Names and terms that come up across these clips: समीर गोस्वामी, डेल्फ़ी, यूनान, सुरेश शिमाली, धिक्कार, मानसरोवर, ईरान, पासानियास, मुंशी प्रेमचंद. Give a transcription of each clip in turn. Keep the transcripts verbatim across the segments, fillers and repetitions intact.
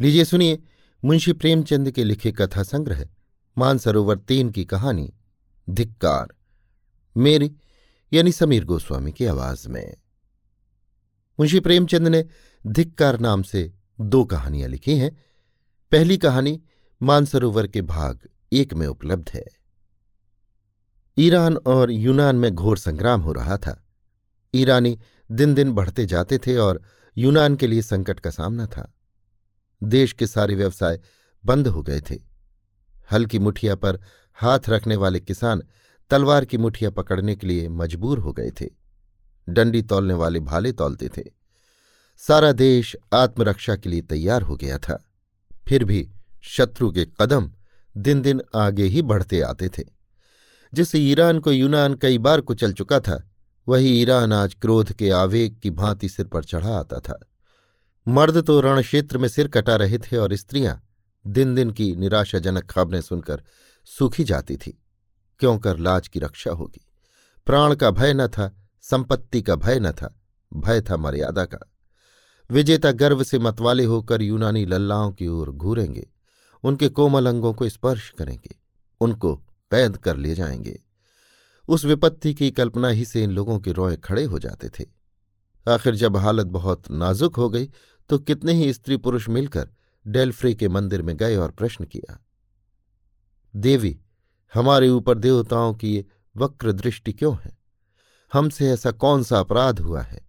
लीजिए सुनिए मुंशी प्रेमचंद के लिखे कथा संग्रह मानसरोवर तीन की कहानी धिक्कार, मेरी यानी समीर गोस्वामी की आवाज में। मुंशी प्रेमचंद ने धिक्कार नाम से दो कहानियां लिखी हैं। पहली कहानी मानसरोवर के भाग एक में उपलब्ध है। ईरान और यूनान में घोर संग्राम हो रहा था। ईरानी दिन दिन बढ़ते जाते थे और यूनान के लिए संकट का सामना था। देश के सारे व्यवसाय बंद हो गए थे। हल्की मुठिया पर हाथ रखने वाले किसान तलवार की मुठिया पकड़ने के लिए मजबूर हो गए थे। डंडी तौलने वाले भाले तौलते थे। सारा देश आत्मरक्षा के लिए तैयार हो गया था, फिर भी शत्रु के कदम दिन दिन आगे ही बढ़ते आते थे। जिस ईरान को यूनान कई बार कुचल चुका था, वही ईरान आज क्रोध के आवेग की भांति सिर पर चढ़ा आता था। मर्द तो रण क्षेत्र में सिर कटा रहे थे और स्त्रियां दिन दिन की निराशाजनक खबरें सुनकर सूखी जाती थीं। क्यों कर लाज की रक्षा होगी। प्राण का भय न था, संपत्ति का भय न था, भय था मर्यादा का। विजेता गर्व से मतवाले होकर यूनानी लल्लाओं की ओर घूरेंगे, उनके कोमल अंगों को स्पर्श करेंगे, उनको कैद कर ले जाएंगे। उस विपत्ति की कल्पना ही से इन लोगों के रोएं खड़े हो जाते थे। आखिर जब हालत बहुत नाजुक हो गई तो कितने ही स्त्री पुरुष मिलकर डेल्फ़ी के मंदिर में गए और प्रश्न किया, देवी हमारे ऊपर देवताओं की ये वक्र दृष्टि क्यों है? हमसे ऐसा कौन सा अपराध हुआ है?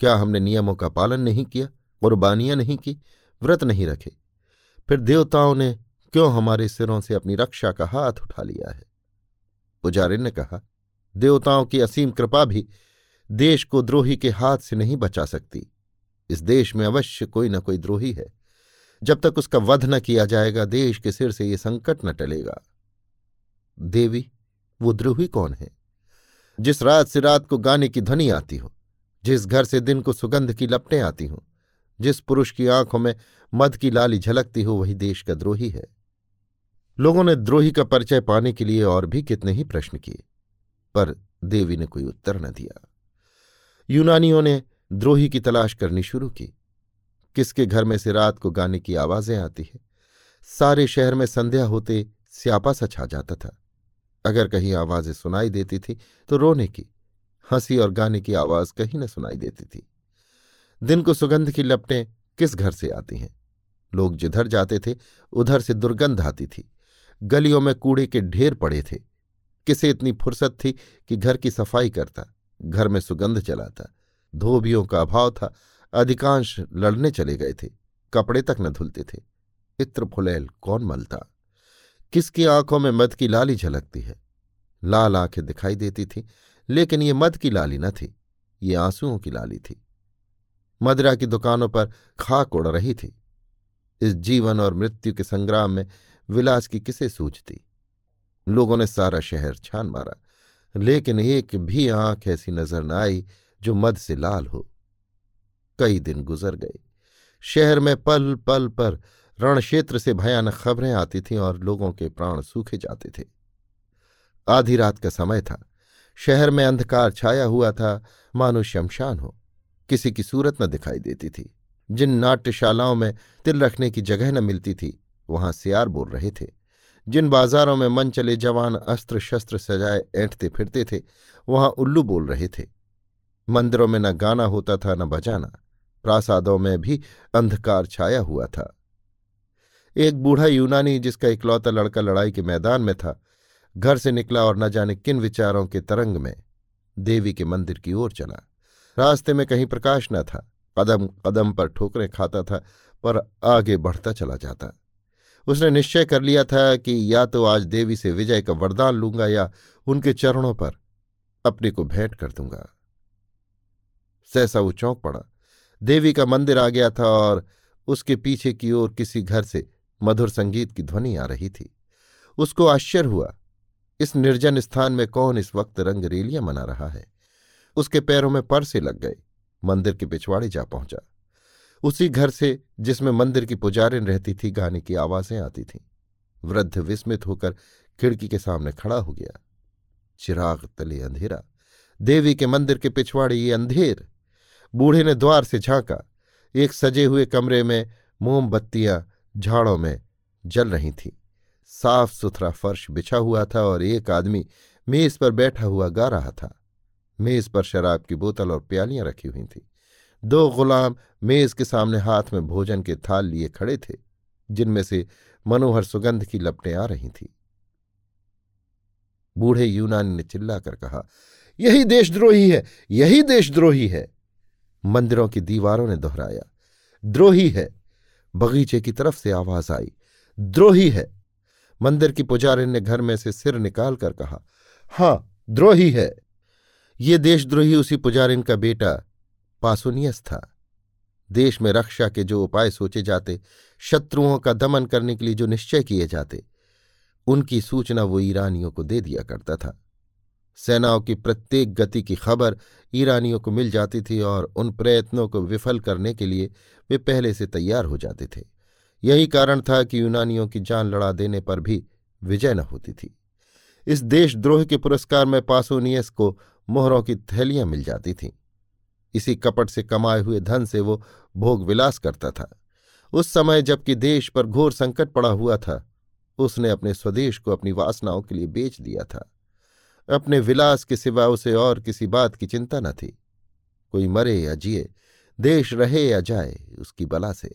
क्या हमने नियमों का पालन नहीं किया, कुर्बानियां नहीं की, व्रत नहीं रखे? फिर देवताओं ने क्यों हमारे सिरों से अपनी रक्षा का हाथ उठा लिया है? पुजारी ने कहा, देवताओं की असीम कृपा भी देश को द्रोही के हाथ से नहीं बचा सकती। इस देश में अवश्य कोई न कोई द्रोही है। जब तक उसका वध न किया जाएगा, देश के सिर से ये संकट न टलेगा। देवी, वो द्रोही कौन है? जिस रात से रात को गाने की ध्वनि आती हो, जिस घर से दिन को सुगंध की लपटें आती हों, जिस पुरुष की आंखों में मद की लाली झलकती हो, वही देश का द्रोही है। लोगों ने द्रोही का परिचय पाने के लिए और भी कितने ही प्रश्न किए, पर देवी ने कोई उत्तर न दिया। यूनानियों ने द्रोही की तलाश करनी शुरू की। किसके घर में से रात को गाने की आवाजें आती हैं? सारे शहर में संध्या होते स्यापा सा छा जाता था। अगर कहीं आवाजें सुनाई देती थी तो रोने की, हंसी और गाने की आवाज कहीं न सुनाई देती थी। दिन को सुगंध की लपटें किस घर से आती हैं? लोग जिधर जाते थे उधर से दुर्गंध आती थी। गलियों में कूड़े के ढेर पड़े थे। किसे इतनी फुर्सत थी कि घर की सफाई करता, घर में सुगंध चलाता? धोबियों का अभाव था। अधिकांश लड़ने चले गए थे, कपड़े तक न धुलते थे। इत्र फुलैल कौन मलता? किसकी आंखों में मद की लाली झलकती है? लाल आंखें दिखाई देती थीं, लेकिन ये मद की लाली न थी, ये आंसुओं की लाली थी। मदिरा की दुकानों पर खाक उड़ रही थी। इस जीवन और मृत्यु के संग्राम में विलास की किसे सूझ थी? लोगों ने सारा शहर छान मारा, लेकिन एक भी आंख ऐसी नजर न आई जो मद से लाल हो। कई दिन गुजर गए। शहर में पल पल पर रण क्षेत्र से भयानक खबरें आती थीं और लोगों के प्राण सूखे जाते थे। आधी रात का समय था। शहर में अंधकार छाया हुआ था, मानो शमशान हो। किसी की सूरत न दिखाई देती थी। जिन नाट्यशालाओं में तिल रखने की जगह न मिलती थी, वहां सियार बोल रहे थे। जिन बाजारों में मन चले जवान अस्त्र शस्त्र सजाए ऐंठते फिरते थे, वहां उल्लू बोल रहे थे। मंदिरों में न गाना होता था, न बजाना। प्रासादों में भी अंधकार छाया हुआ था। एक बूढ़ा यूनानी, जिसका इकलौता लड़का लड़ाई के मैदान में था, घर से निकला और न जाने किन विचारों के तरंग में देवी के मंदिर की ओर चला। रास्ते में कहीं प्रकाश न था। कदम कदम पर ठोकरें खाता था, पर आगे बढ़ता चला जाता। उसने निश्चय कर लिया था कि या तो आज देवी से विजय का वरदान लूंगा या उनके चरणों पर अपने को भेंट कर दूंगा। सहसा वो चौंक पड़ा। देवी का मंदिर आ गया था और उसके पीछे की ओर किसी घर से मधुर संगीत की ध्वनि आ रही थी। उसको आश्चर्य हुआ, इस निर्जन स्थान में कौन इस वक्त रंगरेलियां मना रहा है? उसके पैरों में परसे लग गए। मंदिर के पिछवाड़े जा पहुंचा। उसी घर से जिसमें मंदिर की पुजारिन रहती थी गाने की आवाजें आती थीं। वृद्ध विस्मित होकर खिड़की के सामने खड़ा हो गया। चिराग तले अंधेरा, देवी के मंदिर के पिछवाड़े ये अंधेर। बूढ़े ने द्वार से झांका। एक सजे हुए कमरे में मोमबत्तियां झाड़ों में जल रही थीं। साफ सुथरा फर्श बिछा हुआ था और एक आदमी मेज पर बैठा हुआ गा रहा था। मेज पर शराब की बोतल और प्यालियां रखी हुई थीं। दो गुलाम मेज के सामने हाथ में भोजन के थाल लिए खड़े थे, जिनमें से मनोहर सुगंध की लपटें आ रही थीं। बूढ़े यूनानी ने चिल्लाकर कहा, यही देशद्रोही है, यही देशद्रोही है। मंदिरों की दीवारों ने दोहराया, द्रोही है। बगीचे की तरफ से आवाज आई, द्रोही है। मंदिर की पुजारिन ने घर में से सिर निकाल कर कहा, हां द्रोही है। ये देशद्रोही उसी पुजारिन का बेटा पासानियास था। देश में रक्षा के जो उपाय सोचे जाते, शत्रुओं का दमन करने के लिए जो निश्चय किए जाते, उनकी सूचना वो ईरानियों को दे दिया करता था। सेनाओं की प्रत्येक गति की खबर ईरानियों को मिल जाती थी और उन प्रयत्नों को विफल करने के लिए वे पहले से तैयार हो जाते थे। यही कारण था कि यूनानियों की जान लड़ा देने पर भी विजय न होती थी। इस देशद्रोह के पुरस्कार में पासानियास को मोहरों की थैलियां मिल जाती थीं। इसी कपट से कमाए हुए धन से वो भोग विलास करता था। उस समय जबकि देश पर घोर संकट पड़ा हुआ था, उसने अपने स्वदेश को अपनी वासनाओं के लिए बेच दिया था। अपने विलास के सिवा उसे और किसी बात की चिंता न थी। कोई मरे या जिए, देश रहे या जाए, उसकी बला से।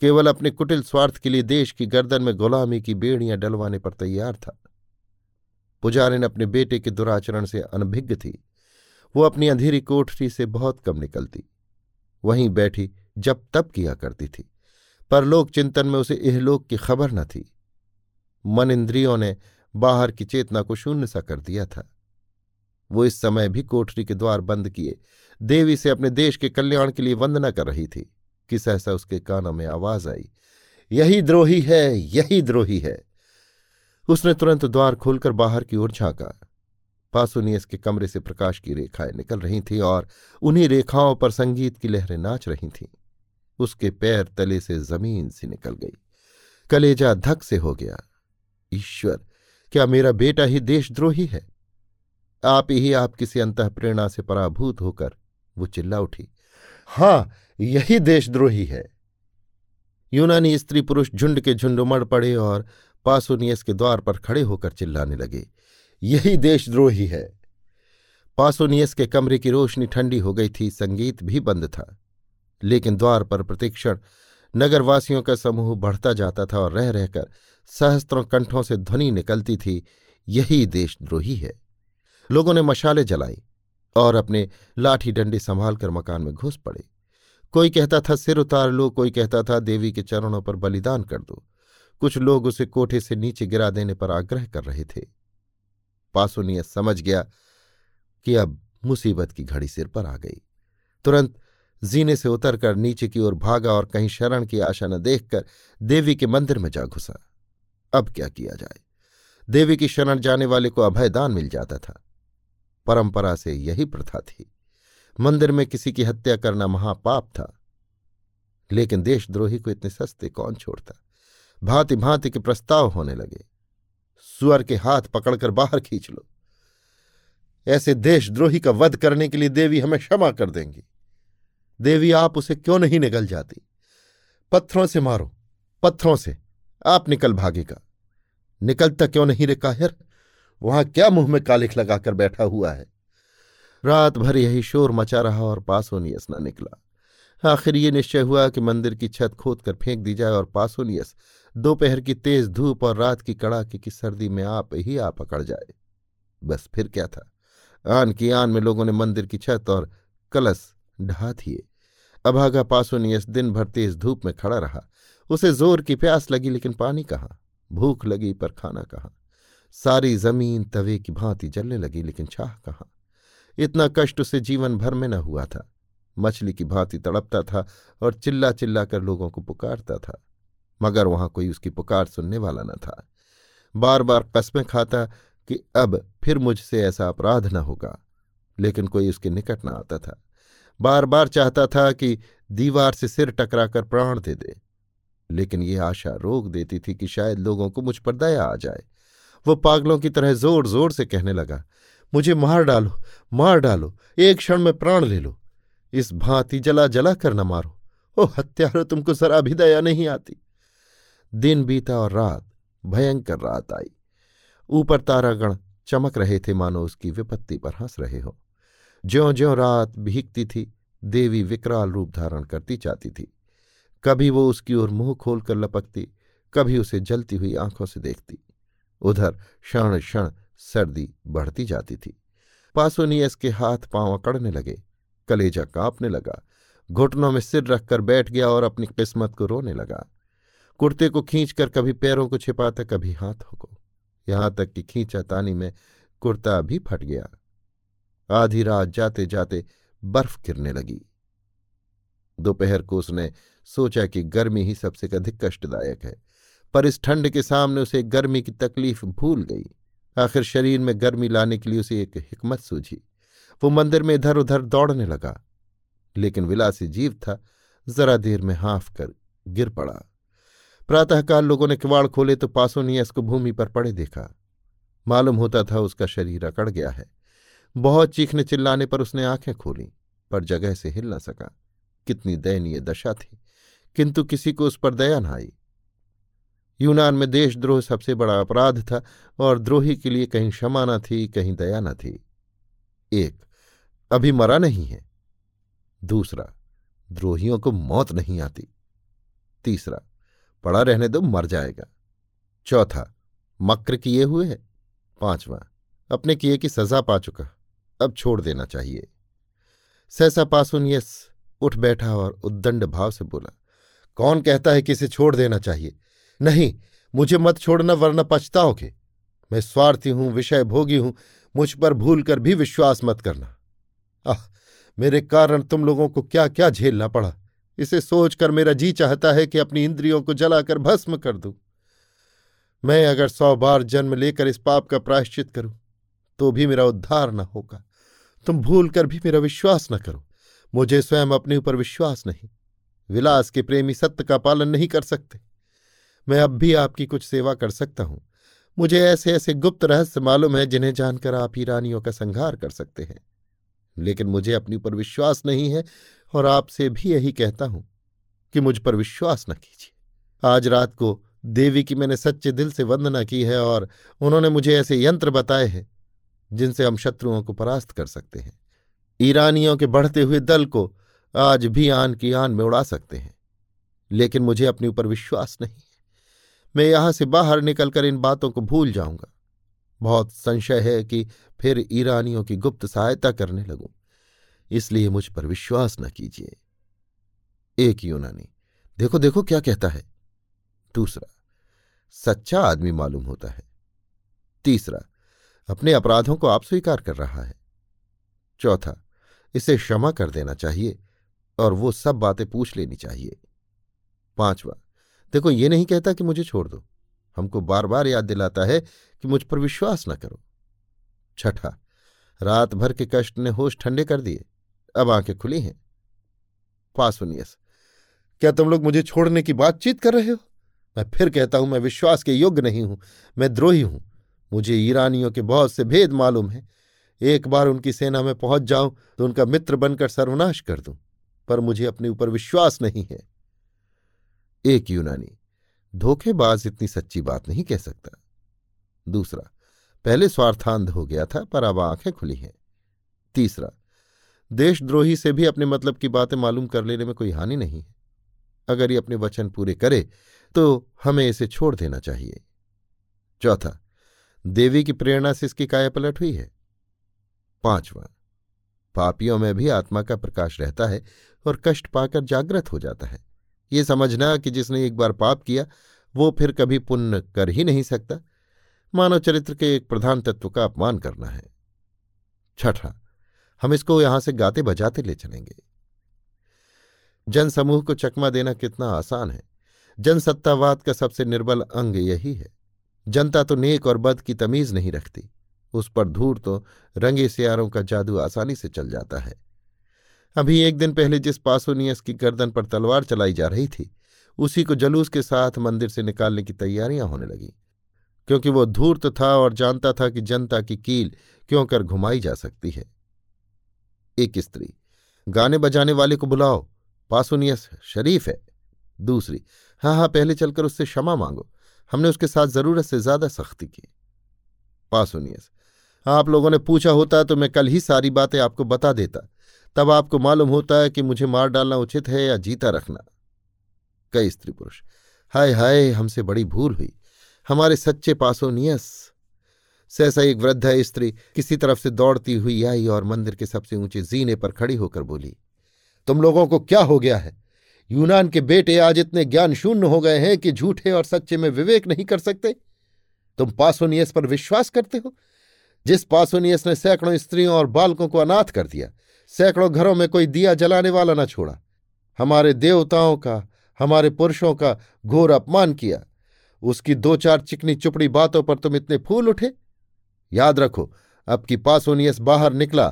केवल अपने कुटिल स्वार्थ के लिए देश की गर्दन में गुलामी की बेड़ियां डलवाने पर तैयार था। पुजारिन अपने बेटे के दुराचरण से अनभिज्ञ थी। वो अपनी अंधेरी कोठरी से बहुत कम निकलती, वहीं बैठी जब तब किया करती थी। परलोक चिंतन में उसे इहलोक की खबर न थी। मन इंद्रियों ने बाहर की चेतना को शून्य सा कर दिया था। वो इस समय भी कोठरी के द्वार बंद किए देवी से अपने देश के कल्याण के लिए वंदना कर रही थी कि सहसा उसके कानों में आवाज आई, यही द्रोही है, यही द्रोही है। उसने तुरंत द्वार खोलकर बाहर की ओर झांका। पासानियास के कमरे से प्रकाश की रेखाएं निकल रही थीं और उन्हीं रेखाओं पर संगीत की लहरें नाच रही थीं। उसके पैर तले से जमीन सी निकल गई, कलेजा धक से हो गया। ईश्वर, क्या मेरा बेटा ही देशद्रोही है? आप ही आप किसी अंतः प्रेरणा से पराभूत होकर वो चिल्ला उठी, हां यही देशद्रोही है। यूनानी स्त्री पुरुष झुंड के झुंड उमड़ पड़े और पासानियास के द्वार पर खड़े होकर चिल्लाने लगे, यही देशद्रोही है। पासानियास के कमरे की रोशनी ठंडी हो गई थी, संगीत भी बंद था, लेकिन द्वार पर प्रतीक्षण नगरवासियों का समूह बढ़ता जाता था और रह रहकर सहस्त्रों कंठों से ध्वनि निकलती थी, यही देशद्रोही है। लोगों ने मशालें जलाई और अपने लाठी डंडे संभाल कर मकान में घुस पड़े। कोई कहता था सिर उतार लो, कोई कहता था देवी के चरणों पर बलिदान कर दो। कुछ लोग उसे कोठे से नीचे गिरा देने पर आग्रह कर रहे थे। पासानियास समझ गया कि अब मुसीबत की घड़ी सिर पर आ गई। तुरंत जीने से उतरकर नीचे की ओर भागा और कहीं शरण की आशा न देखकर देवी के मंदिर में जा घुसा। अब क्या किया जाए? देवी की शरण जाने वाले को अभयदान मिल जाता था। परंपरा से यही प्रथा थी। मंदिर में किसी की हत्या करना महापाप था, लेकिन देशद्रोही को इतने सस्ते कौन छोड़ता। भांति भांति के प्रस्ताव होने लगे, सुअर के हाथ पकड़कर बाहर खींच लो, ऐसे देशद्रोही का वध करने के लिए देवी हमें क्षमा कर देंगी। देवी आप उसे क्यों नहीं निगल जाती? पत्थरों से मारो, पत्थरों से। आप निकल भागेगा, निकलता क्यों नहीं रे काहिर? वहां क्या मुंह में कालिख लगाकर बैठा हुआ है? रात भर यही शोर मचा रहा और पासानियास न निकला। आखिर ये निश्चय हुआ कि मंदिर की छत खोद कर फेंक दी जाए और पासानियास दोपहर की तेज धूप और रात की कड़ाके की सर्दी में आप ही आ पकड़ जाए। बस फिर क्या था, आन की आन में लोगों ने मंदिर की छत और कलश ढहा दिए। अभागा पासानियास दिन भर तेज धूप में खड़ा रहा। उसे जोर की प्यास लगी, लेकिन पानी कहाँ, भूख लगी पर खाना कहाँ। सारी जमीन तवे की भांति जलने लगी, लेकिन छाह कहाँ। इतना कष्ट उसे जीवन भर में न हुआ था। मछली की भांति तड़पता था और चिल्ला चिल्ला कर लोगों को पुकारता था, मगर वहां कोई उसकी पुकार सुनने वाला न था। बार बार कसमें खाता कि अब फिर मुझसे ऐसा अपराध न होगा, लेकिन कोई उसके निकट न आता था। बार बार चाहता था कि दीवार से सिर टकराकर प्राण दे दे, लेकिन ये आशा रोक देती थी कि शायद लोगों को मुझ पर दया आ जाए। वो पागलों की तरह जोर जोर से कहने लगा, मुझे मार डालो, मार डालो, एक क्षण में प्राण ले लो। इस भांति जला जला कर न मारो, ओ हत्यारो, तुमको जरा भी दया नहीं आती। दिन बीता और रात, भयंकर रात आई। ऊपर तारागण चमक रहे थे मानो उसकी विपत्ति पर हंस रहे हो। ज्यों ज्यों रात भीगती थी, देवी विकराल रूप धारण करती जाती थी। कभी वो उसकी ओर मुंह खोलकर लपकती, कभी उसे जलती हुई आंखों से देखती। उधर क्षण क्षण सर्दी बढ़ती जाती थी। पासानियास के हाथ पांव अकड़ने लगे, कलेजा कांपने लगा, घुटनों में सिर रखकर बैठ गया और अपनी किस्मत को रोने लगा। कुर्ते को खींचकर कभी पैरों को छिपाता, कभी हाथों को, यहाँ तक कि खींचा तानी में कुर्ता भी फट गया। आधी रात जाते जाते बर्फ गिरने लगी। दोपहर को उसने सोचा कि गर्मी ही सबसे अधिक कष्टदायक है, पर इस ठंड के सामने उसे गर्मी की तकलीफ भूल गई। आखिर शरीर में गर्मी लाने के लिए उसे एक हिकमत सूझी। वो मंदिर में इधर उधर दौड़ने लगा, लेकिन विलासी जीव था, जरा देर में हाँफ कर गिर पड़ा। प्रातःकाल लोगों ने किवाड़ खोले तो पासानियास को भूमि पर पड़े देखा। मालूम होता था उसका शरीर अकड़ गया है। बहुत चीखने चिल्लाने पर उसने आंखें खोली, पर जगह से हिल न सका। कितनी दयनीय दशा थी, किंतु किसी को उस पर दया न आई। यूनान में देशद्रोह सबसे बड़ा अपराध था और द्रोही के लिए कहीं क्षमा न थी, कहीं दया न थी। एक, अभी मरा नहीं है। दूसरा, द्रोहियों को मौत नहीं आती। तीसरा, पड़ा रहने दो, मर जाएगा। चौथा, मक्र किए हुए है। पांचवा, अपने किए की सजा पा चुका, अब छोड़ देना चाहिए। सहसा पासानियास उठ बैठा और उद्दंड भाव से बोला, कौन कहता है कि इसे छोड़ देना चाहिए? नहीं, मुझे मत छोड़ना, वरना पछताओगे। मैं स्वार्थी हूं, विषय भोगी हूं, मुझ पर भूल कर भी विश्वास मत करना। आह, मेरे कारण तुम लोगों को क्या क्या झेलना पड़ा। इसे सोचकर मेरा जी चाहता है कि अपनी इंद्रियों को जलाकर भस्म कर दूं। मैं अगर सौ बार जन्म लेकर इस पाप का प्रायश्चित करूं तो भी मेरा उद्धार न होगा। तुम भूल कर भी मेरा विश्वास न करो। मुझे स्वयं अपने ऊपर विश्वास नहीं। विलास के प्रेमी सत्य का पालन नहीं कर सकते। मैं अब भी आपकी कुछ सेवा कर सकता हूं। मुझे ऐसे ऐसे गुप्त रहस्य मालूम है जिन्हें जानकर आप ईरानियों का संहार कर सकते हैं, लेकिन मुझे अपने ऊपर विश्वास नहीं है और आपसे भी यही कहता हूं कि मुझ पर विश्वास न कीजिए। आज रात को देवी की मैंने सच्चे दिल से वंदना की है और उन्होंने मुझे ऐसे यंत्र बताए हैं जिनसे हम शत्रुओं को परास्त कर सकते हैं। ईरानियों के बढ़ते हुए दल को आज भी आन की आन में उड़ा सकते हैं, लेकिन मुझे अपने ऊपर विश्वास नहीं है। मैं यहाँ से बाहर निकलकर इन बातों को भूल जाऊंगा। बहुत संशय है कि फिर ईरानियों की गुप्त सहायता करने लगूं, इसलिए मुझ पर विश्वास न कीजिए। एक यूनानी, देखो देखो क्या कहता है। दूसरा, सच्चा आदमी मालूम होता है। तीसरा, अपने अपराधों को आप स्वीकार कर रहा है। चौथा, इसे क्षमा कर देना चाहिए और वो सब बातें पूछ लेनी चाहिए। पांचवा, देखो ये नहीं कहता कि मुझे छोड़ दो, हमको बार बार याद दिलाता है कि मुझ पर विश्वास न करो। छठा, रात भर के कष्ट ने होश ठंडे कर दिए, अब आंखें खुली हैं। पासानियास, क्या तुम लोग मुझे छोड़ने की बातचीत कर रहे हो? मैं फिर कहता हूं, मैं विश्वास के योग्य नहीं हूं। मैं द्रोही हूं। मुझे ईरानियों के बहुत से भेद मालूम है। एक बार उनकी सेना में पहुंच जाऊं तो उनका मित्र बनकर सर्वनाश कर दूं, पर मुझे अपने ऊपर विश्वास नहीं है। एक यूनानी, धोखेबाज इतनी सच्ची बात नहीं कह सकता। दूसरा, पहले स्वार्थांध हो गया था, पर अब आंखें खुली हैं। तीसरा, देशद्रोही से भी अपने मतलब की बातें मालूम कर लेने में कोई हानि नहीं है। अगर ये अपने वचन पूरे करे तो हमें इसे छोड़ देना चाहिए। चौथा, देवी की प्रेरणा से इसकी काया पलट हुई है। पांचवा, पापियों में भी आत्मा का प्रकाश रहता है और कष्ट पाकर जागृत हो जाता है। ये समझना कि जिसने एक बार पाप किया वो फिर कभी पुण्य कर ही नहीं सकता, मानव चरित्र के एक प्रधान तत्व का अपमान करना है। छठा, हम इसको यहां से गाते बजाते ले चलेंगे। जनसमूह को चकमा देना कितना आसान है। जनसत्तावाद का सबसे निर्बल अंग यही है। जनता तो नेक और बद की तमीज नहीं रखती। उस पर धूर तो रंगे सियारों का जादू आसानी से चल जाता है। अभी एक दिन पहले जिस पासानियास की गर्दन पर तलवार चलाई जा रही थी, उसी को जलूस के साथ मंदिर से निकालने की तैयारियां होने लगी, क्योंकि वो धूर्त था और जानता था कि जनता की कील क्यों कर घुमाई जा सकती है। एक स्त्री, गाने बजाने वाले को बुलाओ, पासानियास शरीफ है। दूसरी, हाँ हाँ पहले चलकर उससे क्षमा मांगो, हमने उसके साथ ज़रूरत से ज़्यादा सख्ती की। पासानियास, आप लोगों ने पूछा होता तो मैं कल ही सारी बातें आपको बता देता, तब आपको मालूम होता है कि मुझे मार डालना उचित है या जीता रखना। कई स्त्री पुरुष, हाय हाय हमसे बड़ी भूल हुई, हमारे सच्चे पासानियास। सहसा एक वृद्धा स्त्री किसी तरफ से दौड़ती हुई आई और मंदिर के सबसे ऊंचे जीने पर खड़ी होकर बोली, तुम लोगों को क्या हो गया है? यूनान के बेटे आज इतने ज्ञान शून्य हो गए हैं कि झूठे और सच्चे में विवेक नहीं कर सकते। तुम पासानियास पर विश्वास करते हो? जिस पासानियास ने सैकड़ों स्त्रियों और बालकों को अनाथ कर दिया, सैकड़ों घरों में कोई दिया जलाने वाला न छोड़ा, हमारे देवताओं का, हमारे पुरुषों का घोर अपमान किया, उसकी दो चार चिकनी चुपड़ी बातों पर तुम इतने फूल उठे? याद रखो, अब कि पासानियास बाहर निकला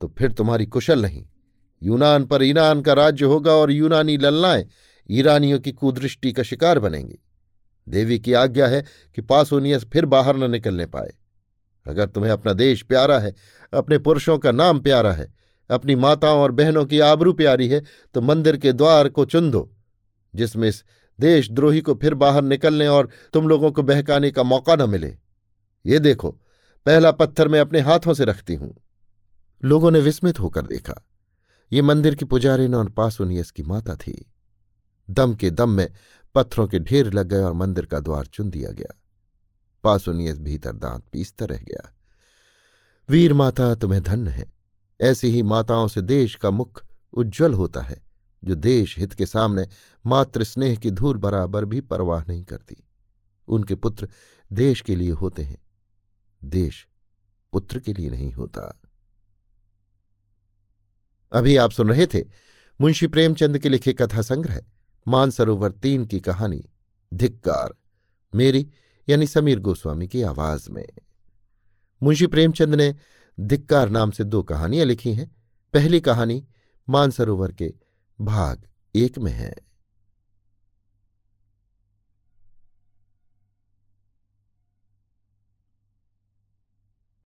तो फिर तुम्हारी कुशल नहीं। यूनान पर ईरान का राज्य होगा और यूनानी लल्लाएं ईरानियों की कुदृष्टि का शिकार बनेंगी। देवी की आज्ञा है कि पासानियास फिर बाहर न निकलने पाए। अगर तुम्हें अपना देश प्यारा है, अपने पुरुषों का नाम प्यारा है, अपनी माताओं और बहनों की आबरू प्यारी है, तो मंदिर के द्वार को चुन दो, जिसमें इस देशद्रोही को फिर बाहर निकलने और तुम लोगों को बहकाने का मौका न मिले। ये देखो, पहला पत्थर मैं अपने हाथों से रखती हूं। लोगों ने विस्मित होकर देखा, ये मंदिर की पुजारिन और पासानियास की माता थी। दम के दम में पत्थरों के ढेर लग गए और मंदिर का द्वार चुन दिया गया। पासानियास भीतर दांत पीसता रह गया। वीर माता, तुम्हें धन्य है, ऐसी ही माताओं से देश का मुख उज्ज्वल होता है, जो देश हित के सामने मातृ स्नेह की धूल बराबर भी परवाह नहीं करती। उनके पुत्र देश के लिए होते हैं, देश पुत्र के लिए नहीं होता। अभी आप सुन रहे थे मुंशी प्रेमचंद के लिखे कथा संग्रह मानसरोवर तीन की कहानी धिक्कार, मेरी यानी समीर गोस्वामी की आवाज में। मुंशी प्रेमचंद ने धिक्कार नाम से दो कहानियां लिखी हैं। पहली कहानी मानसरोवर के भाग एक में है।